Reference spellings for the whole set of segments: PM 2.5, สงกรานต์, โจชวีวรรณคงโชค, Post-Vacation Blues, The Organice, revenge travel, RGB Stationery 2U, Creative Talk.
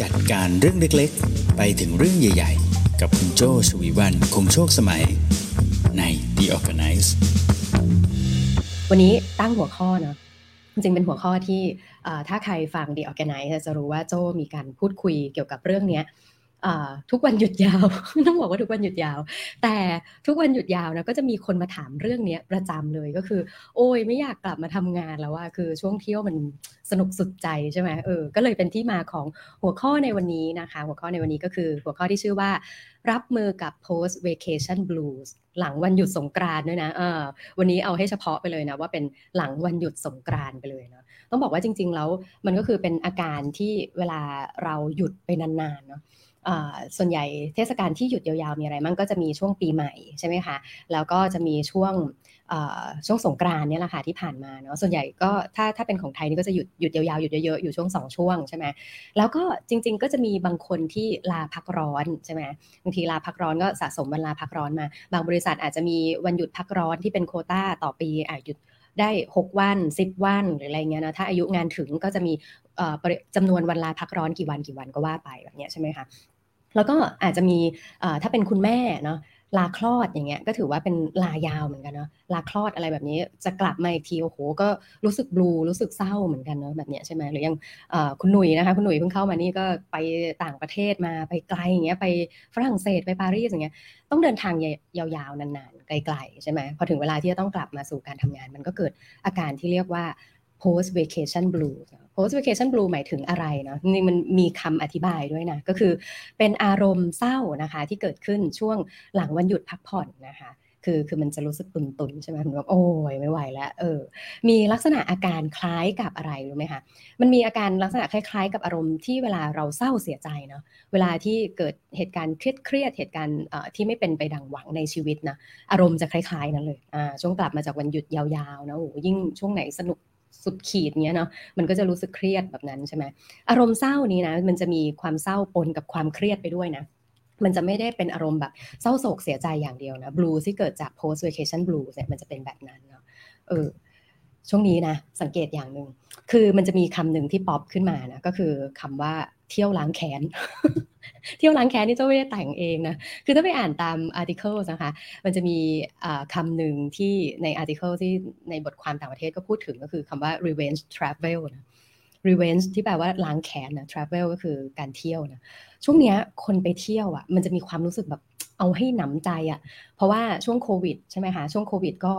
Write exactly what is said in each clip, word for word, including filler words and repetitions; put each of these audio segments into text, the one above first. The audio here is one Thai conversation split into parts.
จัดการเรื่องเล็กๆไปถึงเรื่องใหญ่ๆกับคุณโจชวีวรรณคงโชคสมัยใน The Organice วันนี้ตั้งหัวข้อเนาะจริงเป็นหัวข้อที่ถ้าใครฟัง The Organice จะรู้ว่าโจมีการพูดคุยเกี่ยวกับเรื่องนี้ทุกวันหยุดยาวต้องบอกว่าทุกวันหยุดยาวแต่ทุกวันหยุดยาวนะก็จะมีคนมาถามเรื่องนี้ประจำเลยก็คือโอ้ยไม่อยากกลับมาทำงานแล้วว่าคือช่วงเที่ยวมันสนุกสุดใจใช่ไหมเออก็เลยเป็นที่มาของหัวข้อในวันนี้นะคะหัวข้อในวันนี้ก็คือหัวข้อที่ชื่อว่ารับมือกับ Post-Vacation Blues หลังวันหยุดสงกรานต์ด้วยนะเออวันนี้เอาให้เฉพาะไปเลยนะว่าเป็นหลังวันหยุดสงกรานต์ไปเลยเนาะต้องบอกว่าจริงๆแล้วมันก็คือเป็นอาการที่เวลาเราหยุดไปนานๆเนาะส่วนใหญ่เทศกาลที่หยุดยาวๆมีอะไรมั่งก็จะมีช่วงปีใหม่ใช่ไหมคะแล้วก็จะมีช่วงช่วงสงกรานต์เนี่ยแหละค่ะที่ผ่านมาเนาะส่วนใหญ่ก็ถ้าถ้าเป็นของไทยนี่ก็จะหยุดหยุดยาวๆหยุดเยอะๆอยู่ช่วงสองช่วงใช่ไหมแล้วก็จริงๆก็จะมีบางคนที่ลาพักร้อนใช่ไหมบางทีลาพักร้อนก็สะสมวันลาพักร้อนมาบางบริษัทอาจจะมีวันหยุดพักร้อนที่เป็นโควต้าต่อปีอาจหยุดได้หกวันสิบวันหรืออะไรเงี้ยนะถ้าอายุงานถึงก็จะมีจำนวนวันลาพักร้อนกี่วันกี่วันก็ว่าไปแบบเนี้ยใช่ไหมคะแล้วก็อาจจะมีถ้าเป็นคุณแม่เนาะลาคลอดอย่างเงี้ยก็ถือว่าเป็นลายาวเหมือนกันเนาะลาคลอดอะไรแบบนี้จะกลับมาอีกทีโอ้โหก็รู้สึกบลูรู้สึกเศร้าเหมือนกันเนาะแบบเนี้ยใช่ไหมหรือยังคุณหนุ่ยนะคะคุณหนุ่ยเพิ่งเข้ามานี่ก็ไปต่างประเทศมาไปไกลอย่างเงี้ยไปฝรั่งเศสไปปารีสอย่างเงี้ยต้องเดินทางยาวๆนานๆไกลๆใช่ไหมพอถึงเวลาที่จะต้องกลับมาสู่การทำงานมันก็เกิดอาการที่เรียกว่า post vacation blue post vacation blue หมายถึงอะไรเนาะจริงๆมันมีคำอธิบายด้วยนะก็คือเป็นอารมณ์เศร้านะคะที่เกิดขึ้นช่วงหลังวันหยุดพักผ่อนนะคะคือคือมันจะรู้สึกตุนๆใช่ไหมแบบโอ้ยไม่ไหวแล้วเออมีลักษณะอาการคล้ายกับอะไรรู้ไหมคะมันมีอาการลักษณะคล้ายๆกับอารมณ์ที่เวลาเราเศร้าเสียใจเนาะเวลาที่เกิดเหตุการณ์เครียดๆเหตุการณ์ที่ไม่เป็นไปดังหวังในชีวิตนะอารมณ์จะคล้ายๆนั้นเลยอ่าช่วงกลับมาจากวันหยุดยาวๆนะโอ้ยิ่งช่วงไหนสนุกสุดขีดเงี้ยเนาะมันก็จะรู้สึกเครียดแบบนั้นใช่ไหมอารมณ์เศร้านี้นะมันจะมีความเศร้าปนกับความเครียดไปด้วยนะมันจะไม่ได้เป็นอารมณ์แบบเศร้าโศกเสียใจอย่างเดียวนะบลูที่เกิดจาก post vacation blues เนี่ยมันจะเป็นแบบนั้นเนาะเออช่วงนี้นะสังเกตอย่างนึงคือมันจะมีคำหนึ่งที่ป๊อปขึ้นมานะก็คือคำว่าเที่ยวล้างแค้น เที่ยวล้างแค้นนี่เจ้าไม่ได้แต่งเองนะคือถ้าไปอ่านตาม article นะคะมันจะมีคำหนึ่งที่ใน article ที่ในบทความต่างประเทศก็พูดถึงก็คือคำว่า revenge travel นะ revenge ที่แปลว่าล้างแค้นนะ travel ก็คือการเที่ยวนะช่วงเนี้ยคนไปเที่ยวอ่ะมันจะมีความรู้สึกแบบเอาให้หนำใจอ่ะเพราะว่าช่วงโควิดใช่ไหมคะช่วงโควิดก็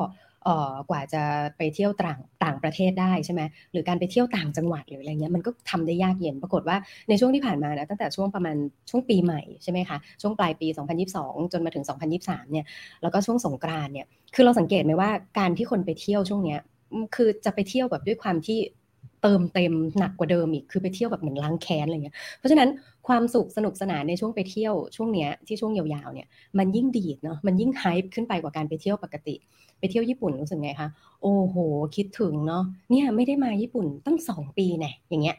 เอ่อกว่าจะไปเที่ยวต่างต่างประเทศได้ใช่มั้ยหรือการไปเที่ยวต่างจังหวัดหรืออะไรเงี้ยมันก็ทำได้ยากเย็นปรากฏว่าในช่วงที่ผ่านมานะตั้งแต่ช่วงประมาณช่วงปีใหม่ใช่มั้ยคะช่วงปลายปีสองพันยี่สิบสองจนมาถึงสองพันยี่สิบสามเนี่ยแล้วก็ช่วงสงกรานต์เนี่ยคือเราสังเกตมั้ยว่าการที่คนไปเที่ยวช่วงเนี้ยคือจะไปเที่ยวแบบด้วยความที่เติมเต็มหนักกว่าเดิมอีกคือไปเที่ยวแบบเหมือนล้างแค้นอะไรเงี้ยเพราะฉะนั้นความสุขสนุกสนานในช่วงไปเที่ยวช่วงเนี้ยที่ช่วงยาวๆเนี่ยมันยิ่งดีดเนาะมันยิ่งไฮป์ขึ้นไปกว่าการไปเที่ยวปกติไปเที่ยวญี่ปุ่นรู้สึกไงคะโอ้โหคิดถึงเนาะเนี่ยไม่ได้มาญี่ปุ่นตั้งสองปีแน่อย่างเงี้ย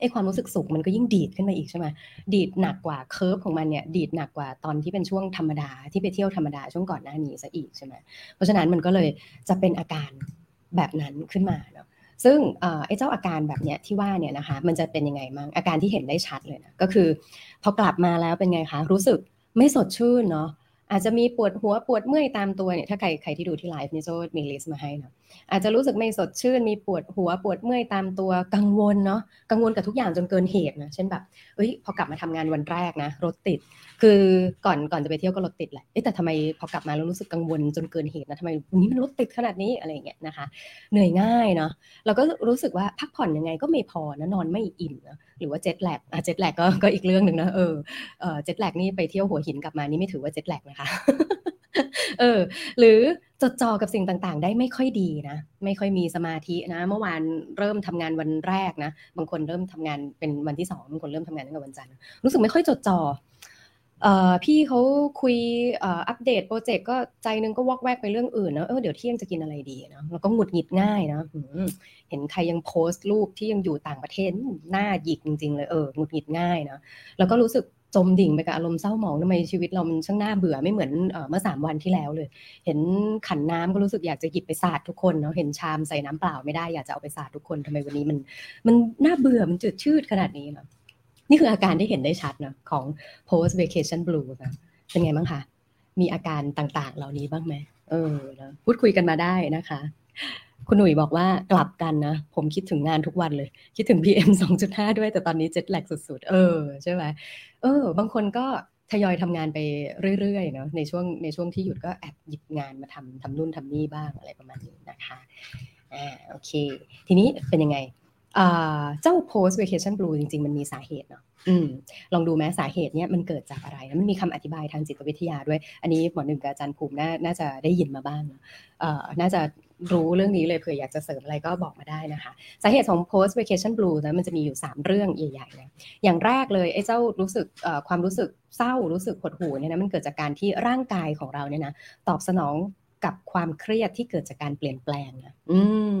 ไอ้ความรู้สึกสุขมันก็ยิ่งดีดขึ้นมาอีกใช่ไหมดีดหนักกว่าเคิร์ฟของมันเนี่ยดีดหนักกว่าตอนที่เป็นช่วงธรรมดาที่ไปเที่ยวธรรมดาช่วงก่อนหน้านี้ซะอีกใช่ไหมเพราะฉะนั้นมันก็เลยจะเป็นอาการแบบนั้นขึ้นมาเนาะซึ่งไอ้เจ้าอาการแบบเนี้ยที่ว่าเนี่ยนะคะมันจะเป็นยังไงมั่งอาการที่เห็นได้ชัดเลยนะก็คือพอกลับมาแล้วเป็นไงคะรู้สึกไม่สดชื่นเนาะอาจจะมีปวดหัวปวดเมื่อยตามตัวเนี่ยถ้าใครใครที่ดูที่ไลฟ์นี่โจ้มีลิสต์มาให้นะอาจจะรู้สึกไม่สดชื่นมีปวดหัวปวดเมื่อยตามตัวกังวลเนาะกังวลกับทุกอย่างจนเกินเหตุนะเช่นแบบเอ้ยพอกลับมาทำงานวันแรกนะรถติดคือก่อนก่อนจะไปเที่ยวก็รถติดแหละแต่ทำไมพอกลับมาแล้วรู้สึกกังวลจนเกินเหตุนะทำไมวันนี้มันรถติดขนาดนี้อะไรอย่างเงี้ยนะคะเหนื่อยง่ายเนาะเราก็รู้สึกว่าพักผ่อนยังไงก็ไม่พอนะนอนไม่อิ่มนะหรือว่าเจ็ตแลกอ่ะเจ็ตแลกก็ก็อีกเรื่องนึงนะเออเอ่อเจ็ตแลกนี่ไปเที่ยวหัวหินกลับมานี่ไม่ถือว่าเจ็ตแลกนะคะเออหรือจดจ่อกับสิ่งต่างๆได้ไม่ค่อยดีนะไม่ค่อยมีสมาธินะเมื่อวานเริ่มทำงานวันแรกนะบางคนเริ่มทำงานเป็นวันที่สองบางคนเริ่มทำงานตั้งแต่วันจันทร์รู้สึกไม่ค่อยจดจ่อเอ่อพี่เขาคุยเอ่ออัปเดตโปรเจกต์ก็ใจนึงก็วอกแวกไปเรื่องอื่นนะเออเดี๋ยวเที่ยงจะกินอะไรดีนะแล้วก็หงุดหงิดง่ายนะเห็นใครยังโพสต์รูปที่ยังอยู่ต่างประเทศหน้าหยิกจริงๆเลยเออหงุดหงิดง่ายนะแล้วก็รู้สึกจมดิ่งไปกับอารมณ์เศร้าหมองทำไมชีวิตเรามันช่างน่าเบื่อไม่เหมือนเมื่อสามวันที่แล้วเลยเห็นขันน้ำก็รู้สึกอยากจะหยิบไปสาดทุกคนเนาะเห็นชามใส่น้ำเปล่าไม่ได้อยากจะเอาไปสาดทุกคนทำไมวันนี้มันมันน่าเบื่อมันจืดชืดขนาดนี้เนาะ นี่คืออาการที่เห็นได้ชัดนะของ post vacation blue นะเป็นไงบ้างคะมีอาการต่างๆเหล่านี้บ้างไหมเออนะพูดคุยกันมาได้นะคะคุณหนุ่ยบอกว่ากลับกันนะผมคิดถึงงานทุกวันเลยคิดถึง พี เอ็ม สองจุดห้า ด้วยแต่ตอนนี้เจ็ตแลกสุดๆเออใช่ไหมเออบางคนก็ทยอยทำงานไปเรื่อยๆเนาะในช่วงในช่วงที่หยุดก็แอบหยิบงานมาทำทำนู่นทำนี่บ้างอะไรประมาณนี้นะคะอ่าโอเคทีนี้เป็นยังไงอ่าเจ้า post vacation blue จริงๆมันมีสาเหตุเนาะอืมลองดูไหมสาเหตุเนี้ยมันเกิดจากอะไรนะมันมีคำอธิบายทางจิตวิทยาด้วยอันนี้หมอหนึ่งกับอาจารย์ภูมิน่าน่าจะได้ยินมาบ้างเอ่อน่าจะรู้เรื่องนี้เลยเผื่ออยากจะเสริมอะไรก็บอกมาได้นะคะสาเหตุของ post vacation blue นะมันจะมีอยู่สามเรื่องใหญ่ๆนะอย่างแรกเลยไอ้เจ้ารู้สึกเอ่อความรู้สึกเศร้ารู้สึกหดหู่เนี่ยนะมันเกิดจากการที่ร่างกายของเราเนี่ยนะตอบสนองกับความเครียดที่เกิดจากการเปลี่ยนแปลงนะอืม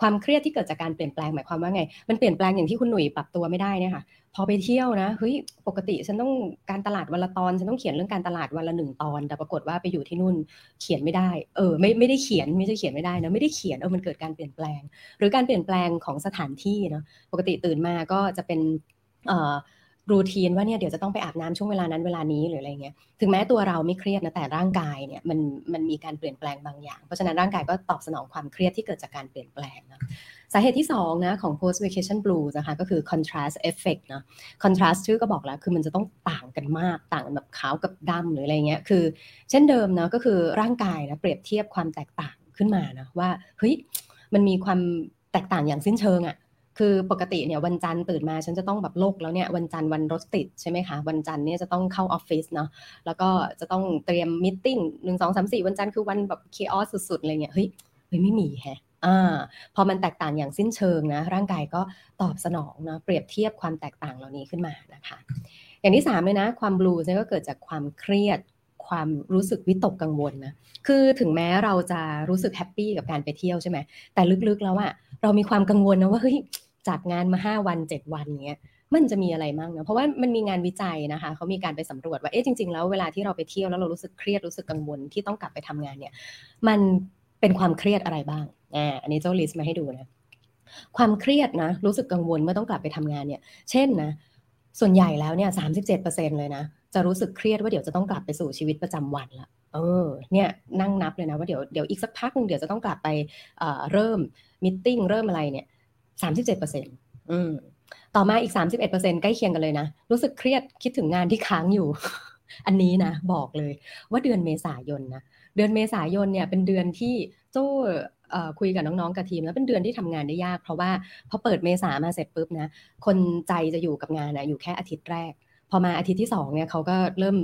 ความเครียดที่เกิดจากการเปลี่ยนแปลงหมายความว่าไงมันเปลี่ยนแปลงอย่างที่คุณหนุ่ยปรับตัวไม่ได้เนี่ยค่ะพอไปเที่ยวนะเฮ้ยปกติฉันต้องการตลาดวันละตอนฉันต้องเขียนเรื่องการตลาดวันละหนึ่งตอนแต่ปรากฏว่าไปอยู่ที่นู่นเขียนไม่ได้เออไม่ไม่ได้เขียนไม่ใช่เขียนไม่ได้นะไม่ได้เขียนเออมันเกิดการเปลี่ยนแปลงหรือการเปลี่ยนแปลงของสถานที่เนาะปกติตื่นมาก็จะเป็นเอ่อรูทีนว่าเนี่ยเดี๋ยวจะต้องไปอาบน้ำช่วงเวลานั้นเวลานี้หรืออะไรเงี้ยถึงแม้ตัวเราไม่เครียดนะแต่ร่างกายเนี่ยมันมันมีการเปลี่ยนแปลงบางอย่างเพราะฉะนั้นร่างกายก็ตอบสนองความเครียดที่เกิดจากการเปลี่ยนแปลงนะสาเหตุที่สองนะของ post vacation blues นะคะก็คือ contrast effect นะ contrast ชื่อก็บอกแล้วคือมันจะต้องต่างกันมากต่างแบบขาวกับดำหรืออะไรเงี้ยคือเช่นเดิมนะก็คือร่างกายนะเปรียบเทียบความแตกต่างขึ้นมานะว่าเฮ้ยมันมีความแตกต่างอย่างสิ้นเชิงอะคือปกติเนี่ยวันจันทร์ตื่นมาฉันจะต้องแบบโลกแล้วเนี่ยวันจันทร์วันรถติดใช่ไหมคะวันจันทร์เนี่ยจะต้องเข้าออฟฟิศเนาะแล้วก็จะต้องเตรียมมีตติ้งหนึ่งสองสามสี่วันจันทร์คือวันแบบเคออสสุดๆอะไรเงี้ยเฮ้ยเฮ้ยไม่มีแฮะอ่าพอมันแตกต่างอย่างสิ้นเชิงนะร่างกายก็ตอบสนองนะเปรียบเทียบความแตกต่างเหล่านี้ขึ้นมานะคะอย่างที่สามเลยนะความบลูเนี่ยก็เกิดจากความเครียดความรู้สึกวิตกกังวลนะคือถึงแม้เราจะรู้สึกแฮปปี้กับการไปเที่ยวใช่ไหมแต่ลึกๆแล้วอะเรามีความกังวลนะว่าเฮ้ยจัดงานมาห้าวันเจ็ดวันเงี้ยมันจะมีอะไรมั่งนะเพราะว่ามันมีงานวิจัยนะคะเขามีการไปสำรวจว่าเอ๊ะจริงๆแล้วเวลาที่เราไปเที่ยวแล้วเรารู้สึกเครียดรู้สึกกังวลที่ต้องกลับไปทำงานเนี่ยมันเป็นความเครียดอะไรบ้างอ่าอันนี้เจ้าลิสต์มาให้ดูนะความเครียดนะรู้สึกกังวลเมื่อต้องกลับไปทำงานเนี่ยเช่นนะส่วนใหญ่แล้วเนี่ย สามสิบเจ็ดเปอร์เซ็นต์ เลยนะจะรู้สึกเครียดว่าเดี๋ยวจะต้องกลับไปสู่ชีวิตประจำวันละเออเนี่ยนั่งนับเลยนะว่าเดี๋ยวเดี๋ยวอีกสักพักนึงเดี๋ยวจะต้องกลับไปเอ่อเริ่มมีตติ้งเริ่มอะไรเนี่ย สามสิบเจ็ดเปอร์เซ็นต์ อืมต่อมาอีก สามสิบเอ็ดเปอร์เซ็นต์ ใกล้เคียงกันเลยนะรู้สึกเครียดคิดถึงงานที่ค้างอยู่ อันนี้นะบอกเลยว่าเดือนเมษายนนะเดือนเมษายนเนี่ยเป็นเดือนที่โจ้เอ่อคุยกับน้องๆกับทีมแล้วเป็นเดือนที่ทำงานได้ยากเพราะว่าพอเปิดเมษามาเสร็จปุ๊บนะคนใจจะอยู่กับงานนะอยู่แค่อาทิตย์แรกพอมาอาทิตย์ที่สองเนี่ยเขาก็เริ่ม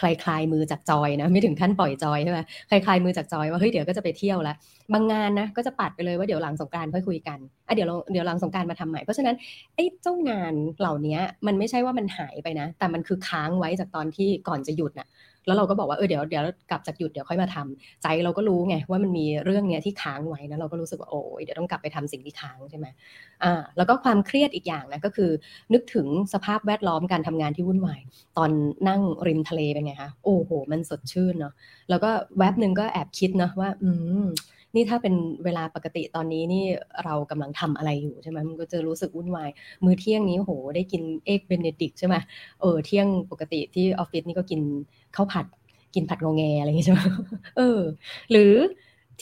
คลายคลายมือจากจอยนะไม่ถึงขั้นปล่อยจอยใช่ไหมคลายคลายมือจากจอยว่าเฮ้ยเดี๋ยวก็จะไปเที่ยวแล้วบางงานนะก็จะปัดไปเลยว่าเดี๋ยวหลังสงกรานต์ค่อยคุยกันอ่ะเดี๋ยวเดี๋ยวหลังสงกรานต์มาทำใหม่เพราะฉะนั้นไอ้เจ้างานเหล่านี้มันไม่ใช่ว่ามันหายไปนะแต่มันคือค้างไว้จากตอนที่ก่อนจะหยุดน่ะแล้วเราก็บอกว่าเออเดี๋ยวเดี๋ยวกลับจากหยุดเดี๋ยวค่อยมาทำใจเราก็รู้ไงว่ามันมีเรื่องเนี้ยที่ค้างไว้นะเราก็รู้สึกว่าโอ้ยเดี๋ยวต้องกลับไปทำสิ่งที่ค้างใช่ไหมอ่าแล้วก็ความเครียดอีกอย่างนะก็คือนึกถึงสภาพแวดล้อมการทำงานที่วุ่นวายตอนนั่งริมทะเลเป็นไงคะโอ้โหมันสดชื่นเนาะแล้วก็แวบนึงก็แอบคิดนะว่าอืมนี่ถ้าเป็นเวลาปกติตอนนี้นี่เรากำลังทำอะไรอยู่ใช่ไหมมันก็จะรู้สึกวุ่นวายมื้อเที่ยงนี้โหได้กินเอ็กเบเนดิกใช่ไหมเออเที่ยงปกติที่ออฟฟิศนี่ก็กินข้าวผัดกินผัดงอแงอะไรอย่างเงี้ยใช่ไหมเออหรือ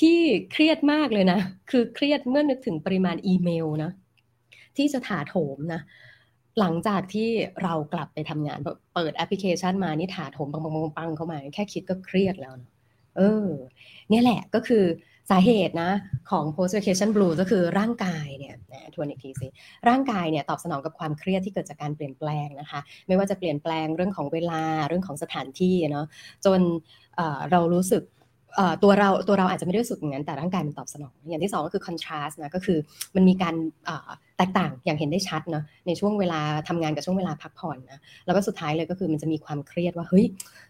ที่เครียดมากเลยนะคือเครียดเมื่อนึกถึงปริมาณอีเมลนะที่จะถาโถมนะหลังจากที่เรากลับไปทำงานเปิดแอปพลิเคชันมานี่ถาโถมปังปังปังปังเข้ามาแค่คิดก็เครียดแล้วนะเออเนี่ยแหละก็คือสาเหตุนะของ post vacation blue ก็คือร่างกายเนี่ยนะทวนอีกทีสิร่างกายเนี่ยตอบสนองกับความเครียดที่เกิดจากการเปลี่ยนแปลงนะคะไม่ว่าจะเปลี่ยนแปลงเรื่องของเวลาเรื่องของสถานที่เนาะจนเอ่อเรารู้สึกเอ่อตัวเราตัวเราอาจจะไม่ได้รู้สึกอย่างนั้นแต่ร่างกายมันตอบสนองอย่างที่สองก็คือ contrast นะก็คือมันมีการเอ่อแตกต่างอย่างเห็นได้ชัดเนาะในช่วงเวลาทำงานกับช่วงเวลาพักผ่อนนะแล้วก็สุดท้ายเลยก็คือมันจะมีความเครียดว่าเฮ้ย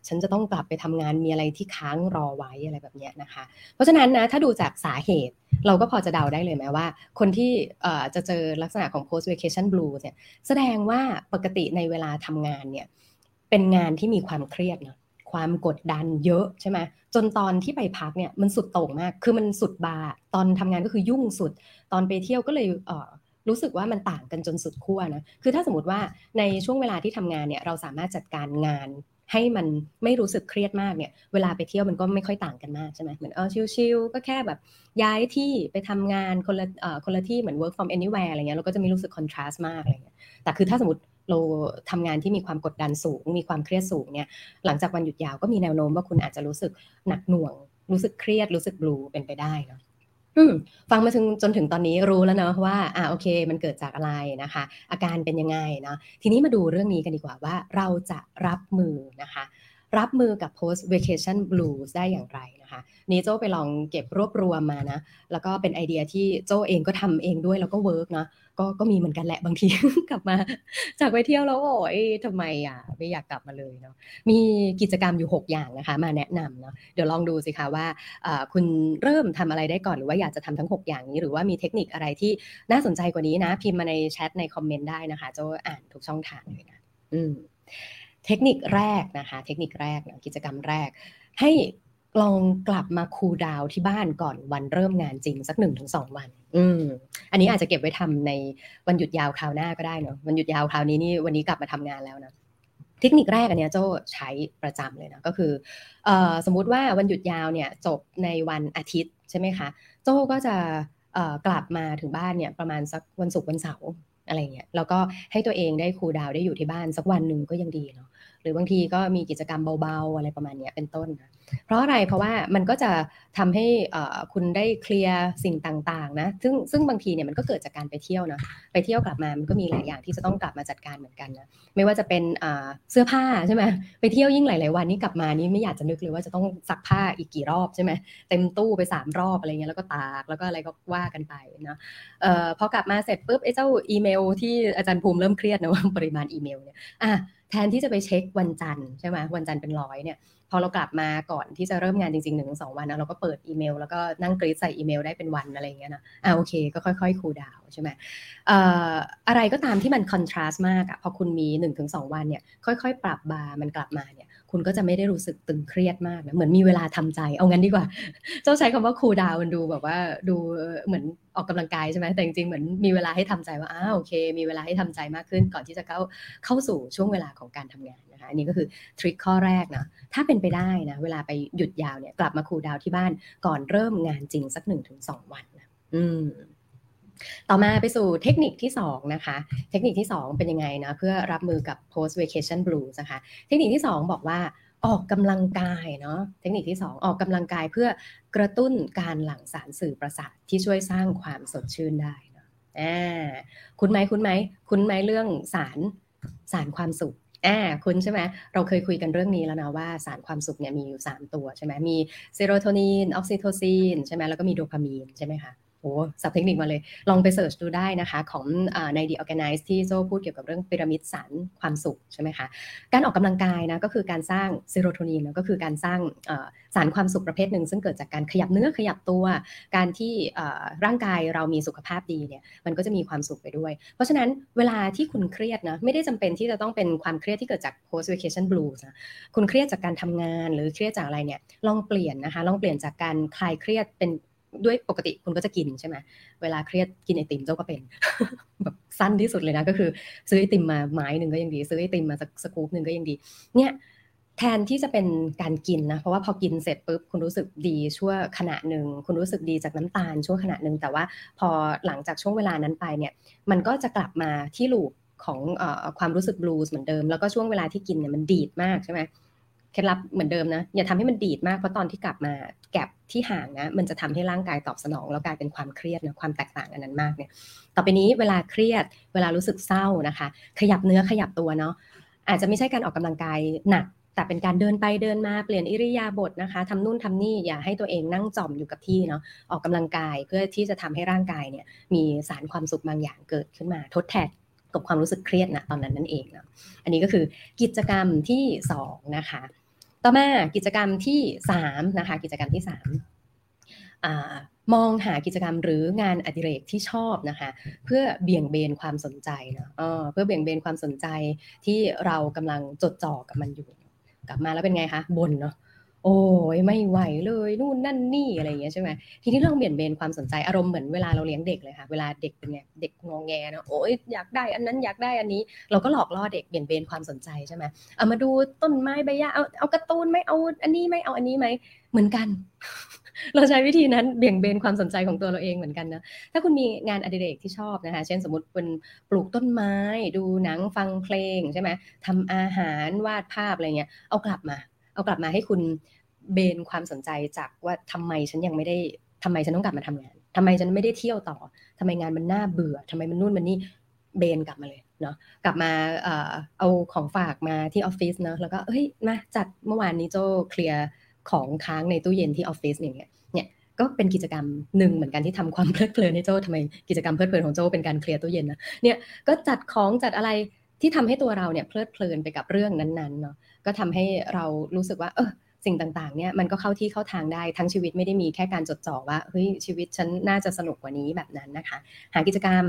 ฉันจะต้องกลับไปทำงานมีอะไรที่ค้างรอไว้อะไรแบบเนี้ยนะคะเพราะฉะนั้นนะถ้าดูจากสาเหตุเราก็พอจะเดาได้เลยไหมว่าคนที่เอ่อจะเจอลักษณะของ post vacation blues เนี่ยแสดงว่าปกติในเวลาทำงานเนี่ยเป็นงานที่มีความเครียดเนาะความกดดันเยอะใช่ไหมจนตอนที่ไปพักเนี่ยมันสุดโต่งมากคือมันสุดบาตอนทำงานก็คือยุ่งสุดตอนไปเที่ยวก็เลยเอ่อ รู้สึกว่ามันต่างกันจนสุดขั้วนะคือถ้าสมมติว่าในช่วงเวลาที่ทำงานเนี่ยเราสามารถจัดการงานให้มันไม่รู้สึกเครียดมากเนี่ยเวลาไปเที่ยวมันก็ไม่ค่อยต่างกันมากใช่ไหมเหมือนเออชิลๆก็แค่แบบย้ายที่ไปทำงานคนละเอ่อคนละที่เหมือน work from anywhere อะไรเงี้ยเราก็จะไม่รู้สึก contrast มากอะไรเงี้ยแต่คือถ้าสมมติเราทำงานที่มีความกดดันสูงมีความเครียดสูงเนี่ยหลังจากวันหยุดยาวก็มีแนวโน้มว่าคุณอาจจะรู้สึกหนักหน่วงรู้สึกเครียดรู้สึก blue เป็นไปได้เนาะฟังมาถึงจนถึงตอนนี้รู้แล้วเนาะว่าอ่าโอเคมันเกิดจากอะไรนะคะอาการเป็นยังไงเนาะทีนี้มาดูเรื่องนี้กันดีกว่าว่าเราจะรับมือนะคะรับมือกับ post vacation blues ได้อย่างไรนะคะนี่โจ้ไปลองเก็บรวบรวมมานะแล้วก็เป็นไอเดียที่โจ้เองก็ทำเองด้วยแล้วก็เวิร์กเนาะก็ก็มีเหมือนกันแหละบางที กลับมาจากไปเที่ยวแล้วโอ้ยทำไมอ่ะไม่อยากกลับมาเลยเนาะมีกิจกรรมอยู่หกอย่างนะคะมาแนะนำเนาะเดี๋ยวลองดูสิคะว่าคุณเริ่มทำอะไรได้ก่อนหรือว่าอยากจะทำทั้งหกอย่างนี้หรือว่ามีเทคนิคอะไรที่น่าสนใจกว่านี้นะพิมพ์มาในแชทในคอมเมนต์ได้นะคะโจ้อ่านทุกช่องทางเลยนะอืมเทคนิคแรกนะคะเทคนิคแรกนะกิจกรรมแรกให้ลองกลับมาคูลดาวน์ที่บ้านก่อนวันเริ่มงานจริงสัก หนึ่งถึงสอง วันอืมอันนี้อาจจะเก็บไว้ทำในวันหยุดยาวคราวหน้าก็ได้เนาะวันหยุดยาวคราวนี้นี่วันนี้กลับมาทำงานแล้วนะเทคนิคแรกอันเนี้ยโจ้ใช้ประจำเลยนะก็คือเอ่อสมมุติว่าวันหยุดยาวเนี่ยจบในวันอาทิตย์ใช่ไหมคะโจ้ก็จะเอ่อกลับมาถึงบ้านเนี่ยประมาณสักวันศุกร์วันเสาร์อะไรเงี้ยแล้วก็ให้ตัวเองได้คูลดาวน์ได้อยู่ที่บ้านสักวันนึงก็ยังดีเนาะหรือบางทีก็มีกิจกรรมเบาๆอะไรประมาณนี้เป็นต้นนะเพราะอะไรเพราะว่ามันก็จะทำให้คุณได้เคลียร์สิ่งต่างๆนะซึ่งซึ่งบางทีเนี่ยมันก็เกิดจากการไปเที่ยวนะไปเที่ยวกลับมามันก็มีหลายอย่างที่จะต้องกลับมาจัดการเหมือนกันนะไม่ว่าจะเป็นเสื้อผ้าใช่ไหมไปเที่ยวยิ่งหลายๆวันนี่กลับมานี่ไม่อยากจะนึกเลยว่าจะต้องซักผ้าอีกกี่รอบใช่ไหมเต็มตู้ไปสามรอบอะไรเงี้ยแล้วก็ตากแล้วก็อะไรก็ว่ากันไปนะเอ่อพอกลับมาเสร็จปุ๊บไอ้เจ้าอีเมลที่อาจารย์ภูมิเริ่มเครียดนะว่าปริมาณอีเมลเนี่ยอ่ะแทนที่จะไปเช็ควันจันทร์ใช่ไหมวันจันทร์เป็นร้อยเนี่ยพอเรากลับมาก่อนที่จะเริ่มงานจริงๆ หนึ่งถึงสอง วันนะเราก็เปิดอีเมลแล้วก็นั่งกรีดใส่อีเมลได้เป็นวันอะไรอย่างเงี้ยนะอ่ะโอเคก็ค่อยๆคูลดาวน์ใช่ไหมเอ่ออะไรก็ตามที่มันคอนทราสต์มากอ่ะพอคุณมี หนึ่งถึงสอง วันเนี่ยค่อยๆปรับบาร์มันกลับมาเนี่ยคุณก็จะไม่ได้รู้สึกตึงเครียดมากนะเหมือนมีเวลาทำใจเอางั้นดีกว่าเจ้าใช้คำว่าคูลดาวน์มันดูแบบว่าดูเหมือนออกกำลังกายใช่ไหมแต่จริงๆเหมือนมีเวลาให้ทำใจว่าอ้าวโอเคมีเวลาให้ทำใจมากขึ้นก่อนที่จะเข้าเข้าสู่ช่วงเวลาของการทำงานนะคะอันนี้ก็คือทริคข้อแรกนะถ้าเป็นไปได้นะเวลาไปหยุดยาวเนี่ยกลับมาคูลดาวน์ที่บ้านก่อนเริ่มงานจริงสัก หนึ่งถึงสอง วันนะอืมต่อมาไปสู่เทคนิคที่สองนะคะเทคนิคที่สองเป็นยังไงนะเพื่อรับมือกับ post vacation blues นะคะเทคนิคที่สองบอกว่าออกกำลังกายเนาะเทคนิคที่สองออกกำลังกายเพื่อกระตุ้นการหลั่งสารสื่อประสาทที่ช่วยสร้างความสดชื่นได้นะอ่าคุณไหมคุณไหมคุณไหมเรื่องสารสารความสุขอ่าคุณใช่ไหมเราเคยคุยกันเรื่องนี้แล้วนะว่าสารความสุขเนี่ยมีอยู่สามตัวใช่ไหมมีเซโรโทนินออกซิโทซินใช่ไหมแล้วก็มีโดพามีนใช่ไหมคะโอ้สับเทคนิคมาเลยลองไปเสิร์ชดูได้นะคะของอ่าใน The Organice ที่โจ้พูดเกี่ยวกับเรื่องพีระมิดสารความสุขใช่ไหมคะการออกกำลังกายนะก็คือการสร้างเซโรโทนินนะก็คือการสร้างอ่าสารความสุขประเภทหนึ่งซึ่งเกิดจากการขยับเนื้อขยับตัวการที่อ่าร่างกายเรามีสุขภาพดีเนี่ยมันก็จะมีความสุขไปด้วยเพราะฉะนั้นเวลาที่คุณเครียดนะไม่ได้จำเป็นที่จะต้องเป็นความเครียดที่เกิดจาก post vacation blues นะคุณเครียดจากการทำงานหรือเครียดจากอะไรเนี่ยลองเปลี่ยนนะคะลองเปลี่ยนจากการคลายเครียดเป็นด้วยปกติคุณก็จะกินใช่ไหมเวลาเครียดกินไอติมเจ้าก็เป็นแบบสั้นที่สุดเลยนะก็คือซื้อไอติมมาไม้หนึ่งก็ยังดีซื้อไอติมมาสักสกู๊ปหนึ่งก็ยังดีเนี่ยแทนที่จะเป็นการกินนะเพราะว่าพอกินเสร็จปุ๊บคุณรู้สึกดีชั่วขณะหนึ่งคุณรู้สึกดีจากน้ำตาลชั่วขณะหนึ่งแต่ว่าพอหลังจากช่วงเวลานั้นไปเนี่ยมันก็จะกลับมาที่ลูปของเอ่อความรู้สึกบลูส์เหมือนเดิมแล้วก็ช่วงเวลาที่กินเนี่ยมันดีดมากใช่ไหมเคล็ดลับเหมือนเดิมนะอย่าทำให้มันดีดมากเพราะตอนที่กลับมาแก็บที่ห่างนะมันจะทำให้ร่างกายตอบสนองแล้วกลายเป็นความเครียดนะความแตกต่างอันนั้นมากเนี่ยต่อไปนี้เวลาเครียดเวลารู้สึกเศร้านะคะขยับเนื้อขยับตัวเนาะอาจจะไม่ใช่การออกกำลังกายหนักแต่เป็นการเดินไปเดินมาเปลี่ยนอิริยาบถนะคะทำนู่นทำนี่อย่าให้ตัวเองนั่งจ่อมอยู่กับที่เนาะออกกำลังกายเพื่อที่จะทำให้ร่างกายเนี่ยมีสารความสุขบางอย่างเกิดขึ้นมาทดแทนกับความรู้สึกเครียดนะตอนนั้นนั่นเองนะอันนี้ก็คือกิจกรรมที่สองนะคะต่อมากิจกรรมที่สามนะคะกิจกรรมที่สามอ่ามองหากิจกรรมหรืองานอดิเรกที่ชอบนะคะเพื่อเบี่ยงเบนความสนใจนะเออเพื่อเบี่ยงเบนความสนใจที่เรากำลังจดจ่อกับมันอยู่กลับมาแล้วเป็นไงคะบ่นเนาะ โอ้ยไม่ไหวเลยนู่นนั่นนี่อะไรอย่างเงี้ยใช่ไหมทีนี้เราเปลี่ยนเบนความสนใจอารมณ์เหมือนเวลาเราเลี้ยงเด็กเลยค่ะเวลาเด็กเป็นไงเด็กงอแงนะโอ้ยอยากได้อันนั้นอยากได้อันนี้เราก็หลอกล่อเด็กเปลี่ยนเบนความสนใจใช่ไหมเอามาดูต้นไม้ใบหญ้าเอาเอาการ์ตูนไหมเอาอันนี้ไหมเอาอันนี้ไหมเหมือนกันเราใช้วิธีนั้นเบี่ยงเบนความสนใจของตัวเราเองเหมือนกันนะถ้าคุณมีงานอดิเรกที่ชอบนะคะเช่นสมมติคุณปลูกต้นไม้ดูหนังฟังเพลงใช่ไหมทำอาหารวาดภาพอะไรเงี้ยเอากลับมาเอากลับมาให้คุณเบนความสนใจจากว่าทำไมฉันยังไม่ได้ทำไมฉันต้องกลับมาทำงานทำไมฉันไม่ได้เที่ยวต่อทำไมงานมันน่าเบื่อทำไมมันนู่นมันนี่เบนกลับมาเลยเนาะกลับมาเอ่อเอาของฝากมาที่ออฟฟิศเนาะแล้วก็เฮ้ยมาจัดเมื่อวานนี้โจ้เคลียร์ของค้างในตู้เย็นที่ออฟฟิศอย่างเงี้ยเนี่ยก็เป็นกิจกรรมหนึ่งเหมือนกันที่ทำความเพลิดเพลินให้โจ้ทำไมกิจกรรมเพลิดเพลินของโจ้เป็นการเคลียร์ตู้เย็นนะเนี่ยก็จัดของจัดอะไรที่ทำให้ตัวเราเนี่ยเพลิดเพลินไปกับเรื่องนั้นๆเนาะก็ทำให้เรารู้สึกว่าเออสิ่งต่างๆเนี่ยมันก็เข้าที่เข้าทางได้ทั้งชีวิตไม่ได้มีแค่การจดจ่อว่าเฮ้ยชีวิตฉันน่าจะสนุกกว่านี้แบบนั้นนะคะหากิจกรรม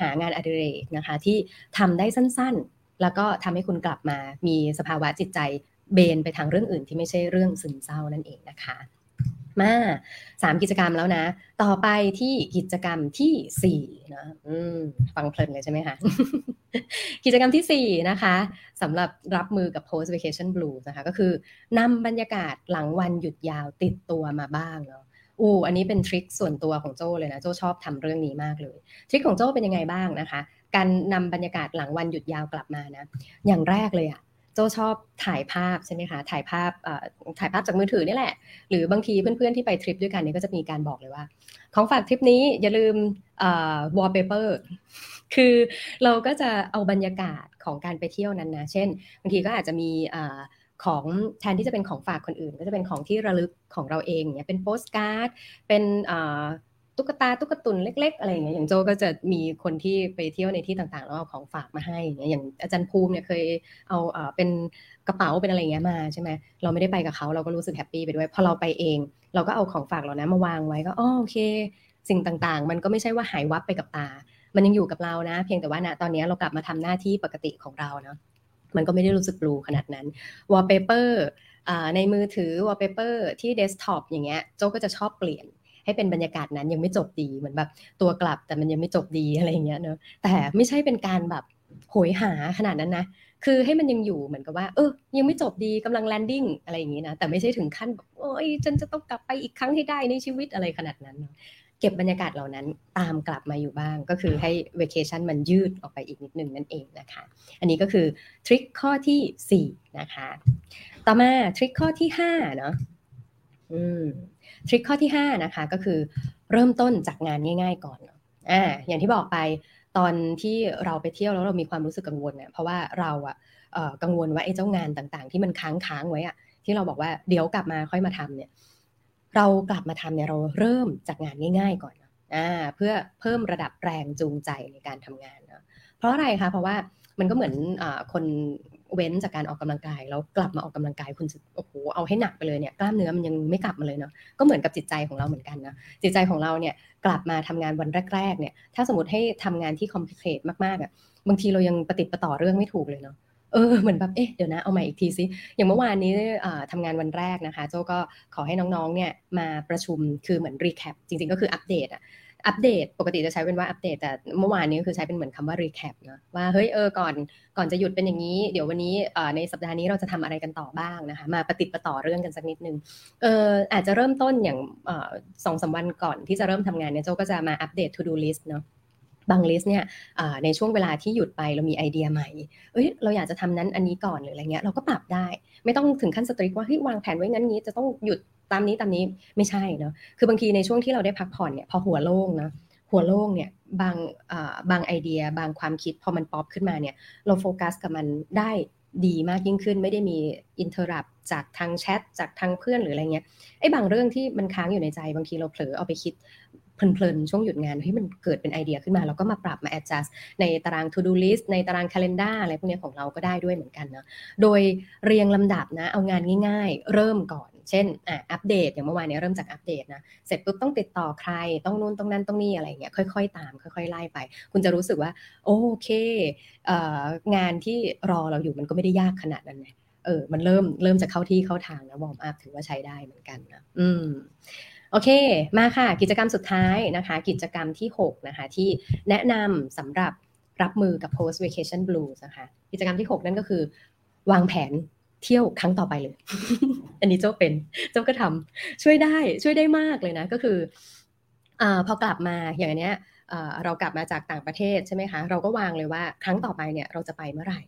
หางานอดิเรกนะคะที่ทำได้สั้นๆแล้วก็ทำให้คุณกลับมามีสภาวะจิตใจเบนไปทางเรื่องอื่นที่ไม่ใช่เรื่องซึมเศร้านั่นเองนะคะมาสามกิจกรรมแล้วนะต่อไปที่กิจกรรมที่สี่นะอืมฟังเพลินเลยใช่ไหมคะ กิจกรรมที่สี่นะคะสำหรับรับมือกับ Post-Vacation Blues นะคะก็คือนำบรรยากาศหลังวันหยุดยาวติดตัวมาบ้างเนาะอู้อันนี้เป็นทริคส่วนตัวของโจ้เลยนะโจ้ชอบทำเรื่องนี้มากเลยทริคของโจ้เป็นยังไงบ้างนะคะการนำบรรยากาศหลังวันหยุดยาวกลับมานะอย่างแรกเลยอะโจ้ชอบถ่ายภาพใช่ไหมคะถ่ายภาพถ่ายภาพจากมือถือนี่แหละหรือบางทีเพื่อนๆที่ไปทริปด้วยกันเนี่ยก็จะมีการบอกเลยว่าของฝากทริปนี้อย่าลืม wallpaper คือเราก็จะเอาบรรยากาศของการไปเที่ยวนั้นนะเช่นบางทีก็อาจจะมีของแทนที่จะเป็นของฝากคนอื่นก็จะเป็นของที่ระลึกของเราเองเนี่ยเป็นโปสการ์ดเป็นตุ๊กตาตุ๊กตุนเล็กๆอะไรอย่างเงี้ยอย่างโจก็จะมีคนที่ไปเที่ยวในที่ต่างๆแล้วเอาของฝากมาให้อย่างเงี้ยอย่างอาจารย์ภูมิเนี่ยเคยเอาเอ่อเป็นกระเป๋าเป็นอะไรอย่างเงี้ยมาใช่มั้ยเราไม่ได้ไปกับเขาเราก็รู้สึกแฮปปี้ไปด้วยพอเราไปเองเราก็เอาของฝากเหล่านั้นมาวางไว้ก็อ้อโอเคสิ่งต่างๆมันก็ไม่ใช่ว่าหายวับไปกับตามันยังอยู่กับเรานะเพียงแต่ว่าณตอนนี้เรากลับมาทำหน้าที่ปกติของเราเนาะมันก็ไม่ได้รู้สึกบลูขนาดนั้น wallpaper อ่าในมือถือ wallpaper ที่ desktop อย่างเงี้ยโจก็จะชอบเปลี่ยนให้เป็นบรรยากาศนั้นยังไม่จบดีเหมือนแบบตัวกลับแต่มันยังไม่จบดีอะไรอย่างเงี้ยเนอะแต่ไม่ใช่เป็นการแบบโหยหาขนาดนั้นนะคือให้มันยังอยู่เหมือนกับว่าเออยังไม่จบดีกำลังแลนดิ้งอะไรอย่างงี้นะแต่ไม่ใช่ถึงขั้นแบบโอ้ยฉันจะต้องกลับไปอีกครั้งให้ได้ในชีวิตอะไรขนาดนั้นนะเก็บบรรยากาศเหล่านั้นตามกลับมาอยู่บ้างก็คือให้ vacation มันยืดออกไปอีกนิดนึงนั่นเองนะคะอันนี้ก็คือทริคข้อที่สี่นะคะต่อมาทริคข้อที่ห้าเนาะอืมทริคข้อที่ห้านะคะก็คือเริ่มต้นจากงานง่ายๆก่อนอ่าอย่างที่บอกไปตอนที่เราไปเที่ยวแล้วเรามีความรู้สึกกังวลเนี่ยเพราะว่าเราอ่ะเอ่อกังวลว่าไอ้เจ้างานต่างๆที่มันค้างๆไว้อ่ะที่เราบอกว่าเดี๋ยวกลับมาค่อยมาทำเนี่ยเรากลับมาทำเนี่ยเราเริ่มจากงานง่ายๆก่อนอ่าเพื่อเพิ่มระดับแรงจูงใจในการทำงานนะเพราะอะไรคะเพราะว่ามันก็เหมือนอ่าคนเว้นจากการออกกำลังกายแล้วกลับมาออกกำลังกายคุณโอ้โหเอาให้หนักไปเลยเนี่ยกล้ามเนื้อมันยังไม่กลับมาเลยเนาะก็เหมือนกับจิตใจของเราเหมือนกันนะจิตใจของเราเนี่ยกลับมาทำงานวันแรกๆเนี่ยถ้าสมมติให้ทำงานที่คอมพลิเคทมากๆอ่ะบางทีเรายังปฏิปต่อเรื่องไม่ถูกเลยเนาะเออเหมือนแบบเอ๊ะเดี๋ยวนะเอาใหม่อีกทีสิอย่างเมื่อวานนี้ทำงานวันแรกนะคะโจ้ก็ขอให้น้องๆเนี่ยมาประชุมคือเหมือนรีแคปจริงๆก็คืออัปเดตอะอัปเดตปกติจะใช้เป็นว่าอัปเดตแต่เมื่อวานนี้ก็คือใช้เป็นเหมือนคำว่า recap นะว่าเฮ้ยเออก่อนก่อนจะหยุดเป็นอย่างนี้เดี๋ยววันนี้เอ่อในสัปดาห์นี้เราจะทำอะไรกันต่อบ้างนะคะมาประติดประต่อเรื่องกันสักนิดนึงเอออาจจะเริ่มต้นอย่างเอ่อ สองถึงสาม วันก่อนที่จะเริ่มทำงานเนี่ยโจ้ก็จะมาอัปเดต to do list เนาะบางลิสต์เนี่ยในช่วงเวลาที่หยุดไปเรามีไอเดียใหม่เอ้ยเราอยากจะทำนั้นอันนี้ก่อนหรืออะไรเงี้ยเราก็ปรับได้ไม่ต้องถึงขั้นสตริกว่าเฮ้ยวางแผนไว้งั้นงี้จะต้องหยุดตามนี้ตามนี้ไม่ใช่เนาะคือบางทีในช่วงที่เราได้พักผ่อนเนี่ยพอหัวโล่งนะหัวโล่งเนี่ยบางบางไอเดียบางความคิดพอมันป๊อปขึ้นมาเนี่ยเราโฟกัสกับมันได้ดีมากยิ่งขึ้นไม่ได้มีอินเทอร์รัปจากทางแชทจากทางเพื่อนหรืออะไรเงี้ยไอ้บางเรื่องที่มันค้างอยู่ในใจบางทีเราเผลอเอาไปคิดเพลินๆช่วงหยุดงานเฮ้ยมันเกิดเป็นไอเดียขึ้นมาเราก็มาปรับมา adjust ในตาราง to do list ในตาราง calendar อะไรพวกนี้ของเราก็ได้ด้วยเหมือนกันนะโดยเรียงลำดับนะเอางานง่ายๆเริ่มก่อนเช่นอ่ะอัปเดตอย่างเมื่อวานนี้เริ่มจากอัปเดตนะเสร็จปุ๊บต้องติดต่อใครต้องนู่นต้องนั่นต้องนี่อะไรอย่างเงี้ยค่อยๆตามค่อยๆไล่ไปคุณจะรู้สึกว่าโอเคเอ่องานที่รอเราอยู่มันก็ไม่ได้ยากขนาดนั้นนะ เออมันเริ่มเริ่มจะเข้าที่เข้าทางนะวอร์มอัพถือว่าใช้ได้เหมือนกันนะอืมโอเคมาค่ะกิจกรรมสุดท้ายนะคะกิจกรรมที่หกนะคะที่แนะนำสำหรับรับมือกับ post vacation blues นะคะกิจกรรมที่หกนั่นก็คือวางแผนเที่ยวครั้งต่อไปเลย อันนี้เจ้าเป็นเจ้าก็ทำช่วยได้ช่วยได้มากเลยนะก็คืออ่าพอกลับมาอย่างเนี้ยเอ่อเรากลับมาจากต่างประเทศใช่ไหมคะเราก็วางเลยว่าครั้งต่อไปเนี่ยเราจะไปเมื่อไหร่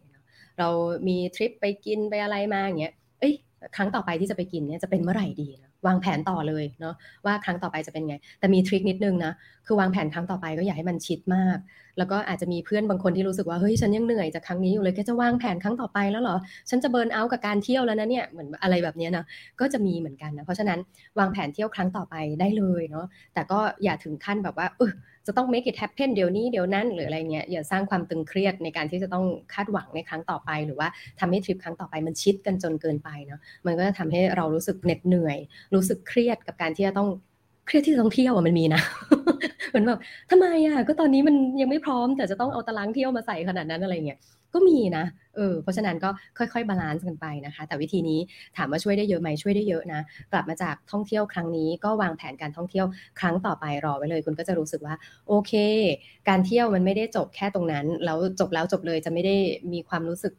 เรามีทริปไปกินไปอะไรมาอย่างเงี้ยเอ้ยครั้งต่อไปที่จะไปกินเนี่ยจะเป็นเมื่อไหร่ดีนะวางแผนต่อเลยเนาะว่าครั้งต่อไปจะเป็นไงแต่มีทริคนิดนึงนะคือวางแผนครั้งต่อไปก็อย่าให้มันชิดมากแล้วก็อาจจะมีเพื่อนบางคนที่รู้สึกว่าเฮ้ยฉันยังเหนื่อยจากครั้งนี้อยู่เลยแกจะวางแผนครั้งต่อไปแล้วเหรอฉันจะเบิร์นเอาท์กับการเที่ยวแล้วนะเนี่ยเหมือนอะไรแบบนี้นะก็จะมีเหมือนกันนะเพราะฉะนั้นวางแผนเที่ยวครั้งต่อไปได้เลยเนาะแต่ก็อย่าถึงขั้นแบบว่าเออจะต้อง make it happen เดี๋ยวนี้เดี๋ยวนั้นหรืออะไรเงี้ยอย่าสร้างความตึงเครียดในการที่จะต้องคาดหวังในครั้งต่อไปหรือว่าทำให้ทริปครั้งต่อไปมันชิดกันจนเกินไปเนาะมันก็จะทำให้เรารู้สึกเหน็ดเหนื่อยรู้สึกเครียดกับการที่จะต้องเครียดที่จะต้องเที่ยวอ่ะมันมีนะเหมือนแบบทำไมอ่ะก็ตอนนี้มันยังไม่พร้อมแต่จะต้องเอาตารางเที่ยวมาใส่ขนาดนั้นอะไรเงี้ยก็มีนะเออเพราะฉะนั้นก็ค่อยๆบาลานซ์กันไปนะคะแต่วิธีนี้ถามว่าช่วยได้เยอะไหมช่วยได้เยอะนะกลับมาจากท่องเที่ยวครั้งนี้ก็วางแผนการท่องเที่ยวครั้งต่อไปรอไว้เลยคุณก็จะรู้สึกว่าโอเคการเที่ยวมันไม่ได้จบแค่ตรงนั้นแล้วจบแล้วจบเลยจะไม่ได้มีความรู้สึก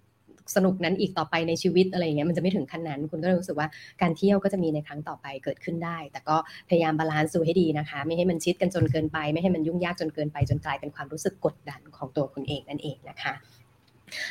สนุกนั้นอีกต่อไปในชีวิตอะไรอย่างเงี้ยมันจะไม่ถึงขั้นนั้นคุณก็รู้สึกว่าการเที่ยวก็จะมีในครั้งต่อไปเกิดขึ้นได้แต่ก็พยายามบาลานซ์ดูให้ดีนะคะไม่ให้มันชิดกันจนเกินไปไม่ให้มันยุ่งยากจนเกินไปจนกลายเป็นความรู้สึกกดดันของตัวคุณเองนั่นเองนะคะ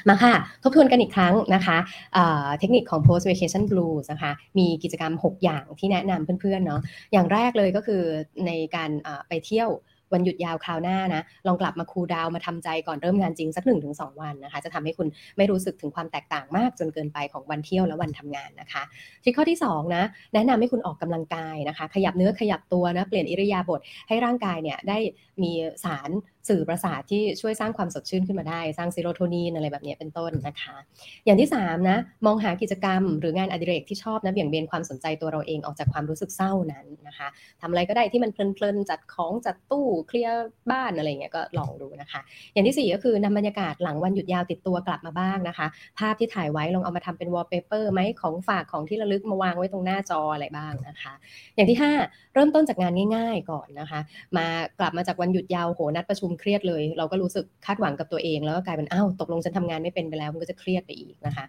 มาค่ะทบทวนกันอีกครั้งนะคะเอ่อเทคนิคของ post vacation blues นะคะมีกิจกรรมหกอย่างที่แนะนำเพื่อนๆเนาะอย่างแรกเลยก็คือในการเอ่อไปเที่ยววันหยุดยาวคราวหน้านะลองกลับมาคูลดาวน์มาทำใจก่อนเริ่มงานจริงสัก หนึ่งถึงสอง วันนะคะจะทำให้คุณไม่รู้สึกถึงความแตกต่างมากจนเกินไปของวันเที่ยวและวันทำงานนะคะที่ข้อที่สองนะแนะนำให้คุณออกกำลังกายนะคะขยับเนื้อขยับตัวนะเปลี่ยนอิริยาบถให้ร่างกายเนี่ยได้มีสารสื่อประสาทที่ช่วยสร้างความสดชื่นขึ้นมาได้สร้างเซโรโทนินอะไรแบบนี้เป็นต้นนะคะอย่างที่สามนะมองหากิจกรรมหรืองานอดิเรกที่ชอบนะเบี่ยงเบนความสนใจตัวเราเองออกจากความรู้สึกเศร้านั้นนะคะทำอะไรก็ได้ที่มันเพลินๆจัดของจัดตู้เคลียร์บ้านอะไรเงี้ยก็ลองดูนะคะอย่างที่สี่ก็คือนำบรรยากาศหลังวันหยุดยาวติดตัวกลับมาบ้างนะคะภาพที่ถ่ายไว้ลองเอามาทำเป็นวอลเปเปอร์ไหมของฝากของที่ระลึกมาวางไว้ตรงหน้าจออะไรบ้างนะคะอย่างที่ห้าเริ่มต้นจากงานง่ายๆก่อนนะคะมากลับมาจากวันหยุดยาวโหนัดประชุมเครียดเลยเราก็รู้สึกคาดหวังกับตัวเองแล้วก็กลายเป็นอ้าวตกลงฉันทำงานไม่เป็นไปแล้วมันก็จะเครียดไปอีกนะคะ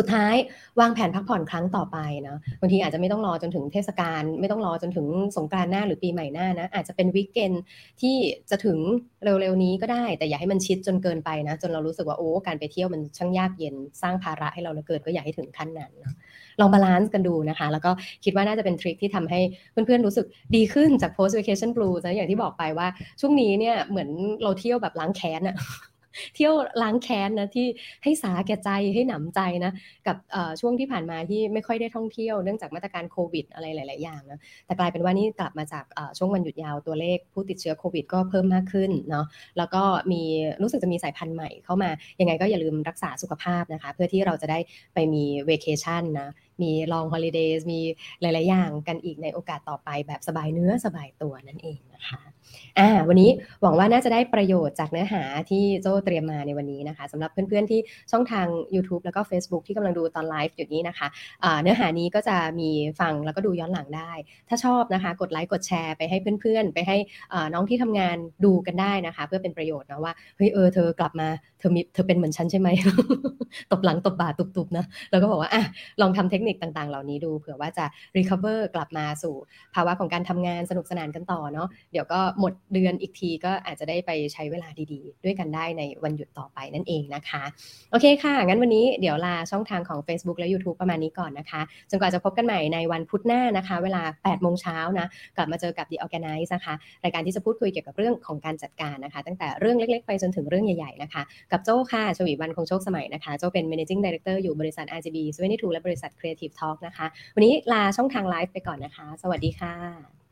สุดท้ายวางแผนพักผ่อนครั้งต่อไปนะบางทีอาจจะไม่ต้องรอจนถึงเทศกาลไม่ต้องรอจนถึงสงกรานต์หน้าหรือปีใหม่หน้านะอาจจะเป็นวีคเอนด์ที่จะถึงเร็วๆนี้ก็ได้แต่อย่าให้มันชิดจนเกินไปนะจนเรารู้สึกว่าโอ้การไปเที่ยวมันช่างยากเย็นสร้างภาระให้เราเหลือเกินก็อย่าให้ถึงขั้นนั้นนะลองบาลานซ์กันดูนะคะแล้วก็คิดว่าน่าจะเป็นทริคที่ทำให้เพื่อนๆรู้สึกดีขึ้นจาก post vacation blues นะอย่างที่บอกไปว่าช่วงนี้เนี่ยเหมือนเราเที่ยวแบบล้างแค้นอะเที่ยวล้างแค้นนะที่ให้สาแก่ใจให้หนำใจนะกับช่วงที่ผ่านมาที่ไม่ค่อยได้ท่องเที่ยวเนื่องจากมาตรการโควิดอะไรหลายๆอย่างนะแต่กลายเป็นว่านี่กลับมาจากช่วงวันหยุดยาวตัวเลขผู้ติดเชื้อโควิดก็เพิ่มมากขึ้นเนาะแล้วก็มีรู้สึกจะมีสายพันธุ์ใหม่เข้ามายังไงก็อย่าลืมรักษาสุขภาพนะคะเพื่อที่เราจะได้ไปมีเวเคชั่นนะมีลองฮอลิเดย์มีหลายๆอย่างกันอีกในโอกาสต่อไปแบบสบายเนื้อสบายตัวนั่นเองนะคะอ่าวันนี้หวังว่าน่าจะได้ประโยชน์จากเนื้อหาที่โจ้เตรียมมาในวันนี้นะคะสำหรับเพื่อนๆที่ช่องทาง YouTube แล้วก็ Facebook ที่กำลังดูตอนไลฟ์อยู่นี้นะคะอ่าเนื้อหานี้ก็จะมีฟังแล้วก็ดูย้อนหลังได้ถ้าชอบนะคะกดไลค์กดแชร์ไปให้เพื่อนๆไปให้อ่าน้องที่ทำงานดูกันได้นะคะเพื่อเป็นประโยชน์นะว่าเฮ้ยเออเธอกลับมาเธอมีเธอเป็นเหมือนฉันใช่ไหม ตบหลังตบบ่าตุบๆนะแล้วก็บอกว่าอ่ะลองทำเทคนิคต่างๆเหล่านี้ดูเผื่อว่าจะ recover กลับมาสู่ภาวะของการทำงานสนุกสนานกันต่อเนาะเดี๋ยวก็หมดเดือนอีกทีก็อาจจะได้ไปใช้เวลาดีๆด้วยกันได้ในวันหยุดต่อไปนั่นเองนะคะโอเคค่ะงั้นวันนี้เดี๋ยวลาช่องทางของ Facebook และ YouTube ประมาณนี้ก่อนนะคะจนกว่าจะพบกันใหม่ในวันพุธหน้านะคะเวลา แปดโมงเช้า นะกลับมาเจอกับ The Organice นะคะรายการที่จะพูดคุยเกี่ยวกับเรื่องของการจัดการนะคะตั้งแต่เรื่องเล็กๆไปจนถึงเรื่องใหญ่ๆนะคะกับโจ้ค่ะชวีวรรณคงโชคสมัยนะคะโจ้เป็น Managing Director อยู่บริษัท อาร์ จี บี Stationery ทู ยู และบริษัท Creative Talk นะคะวันนี้ลาช่องทางไลฟ์ไปก่อนนะคะสวัสดีค่ะ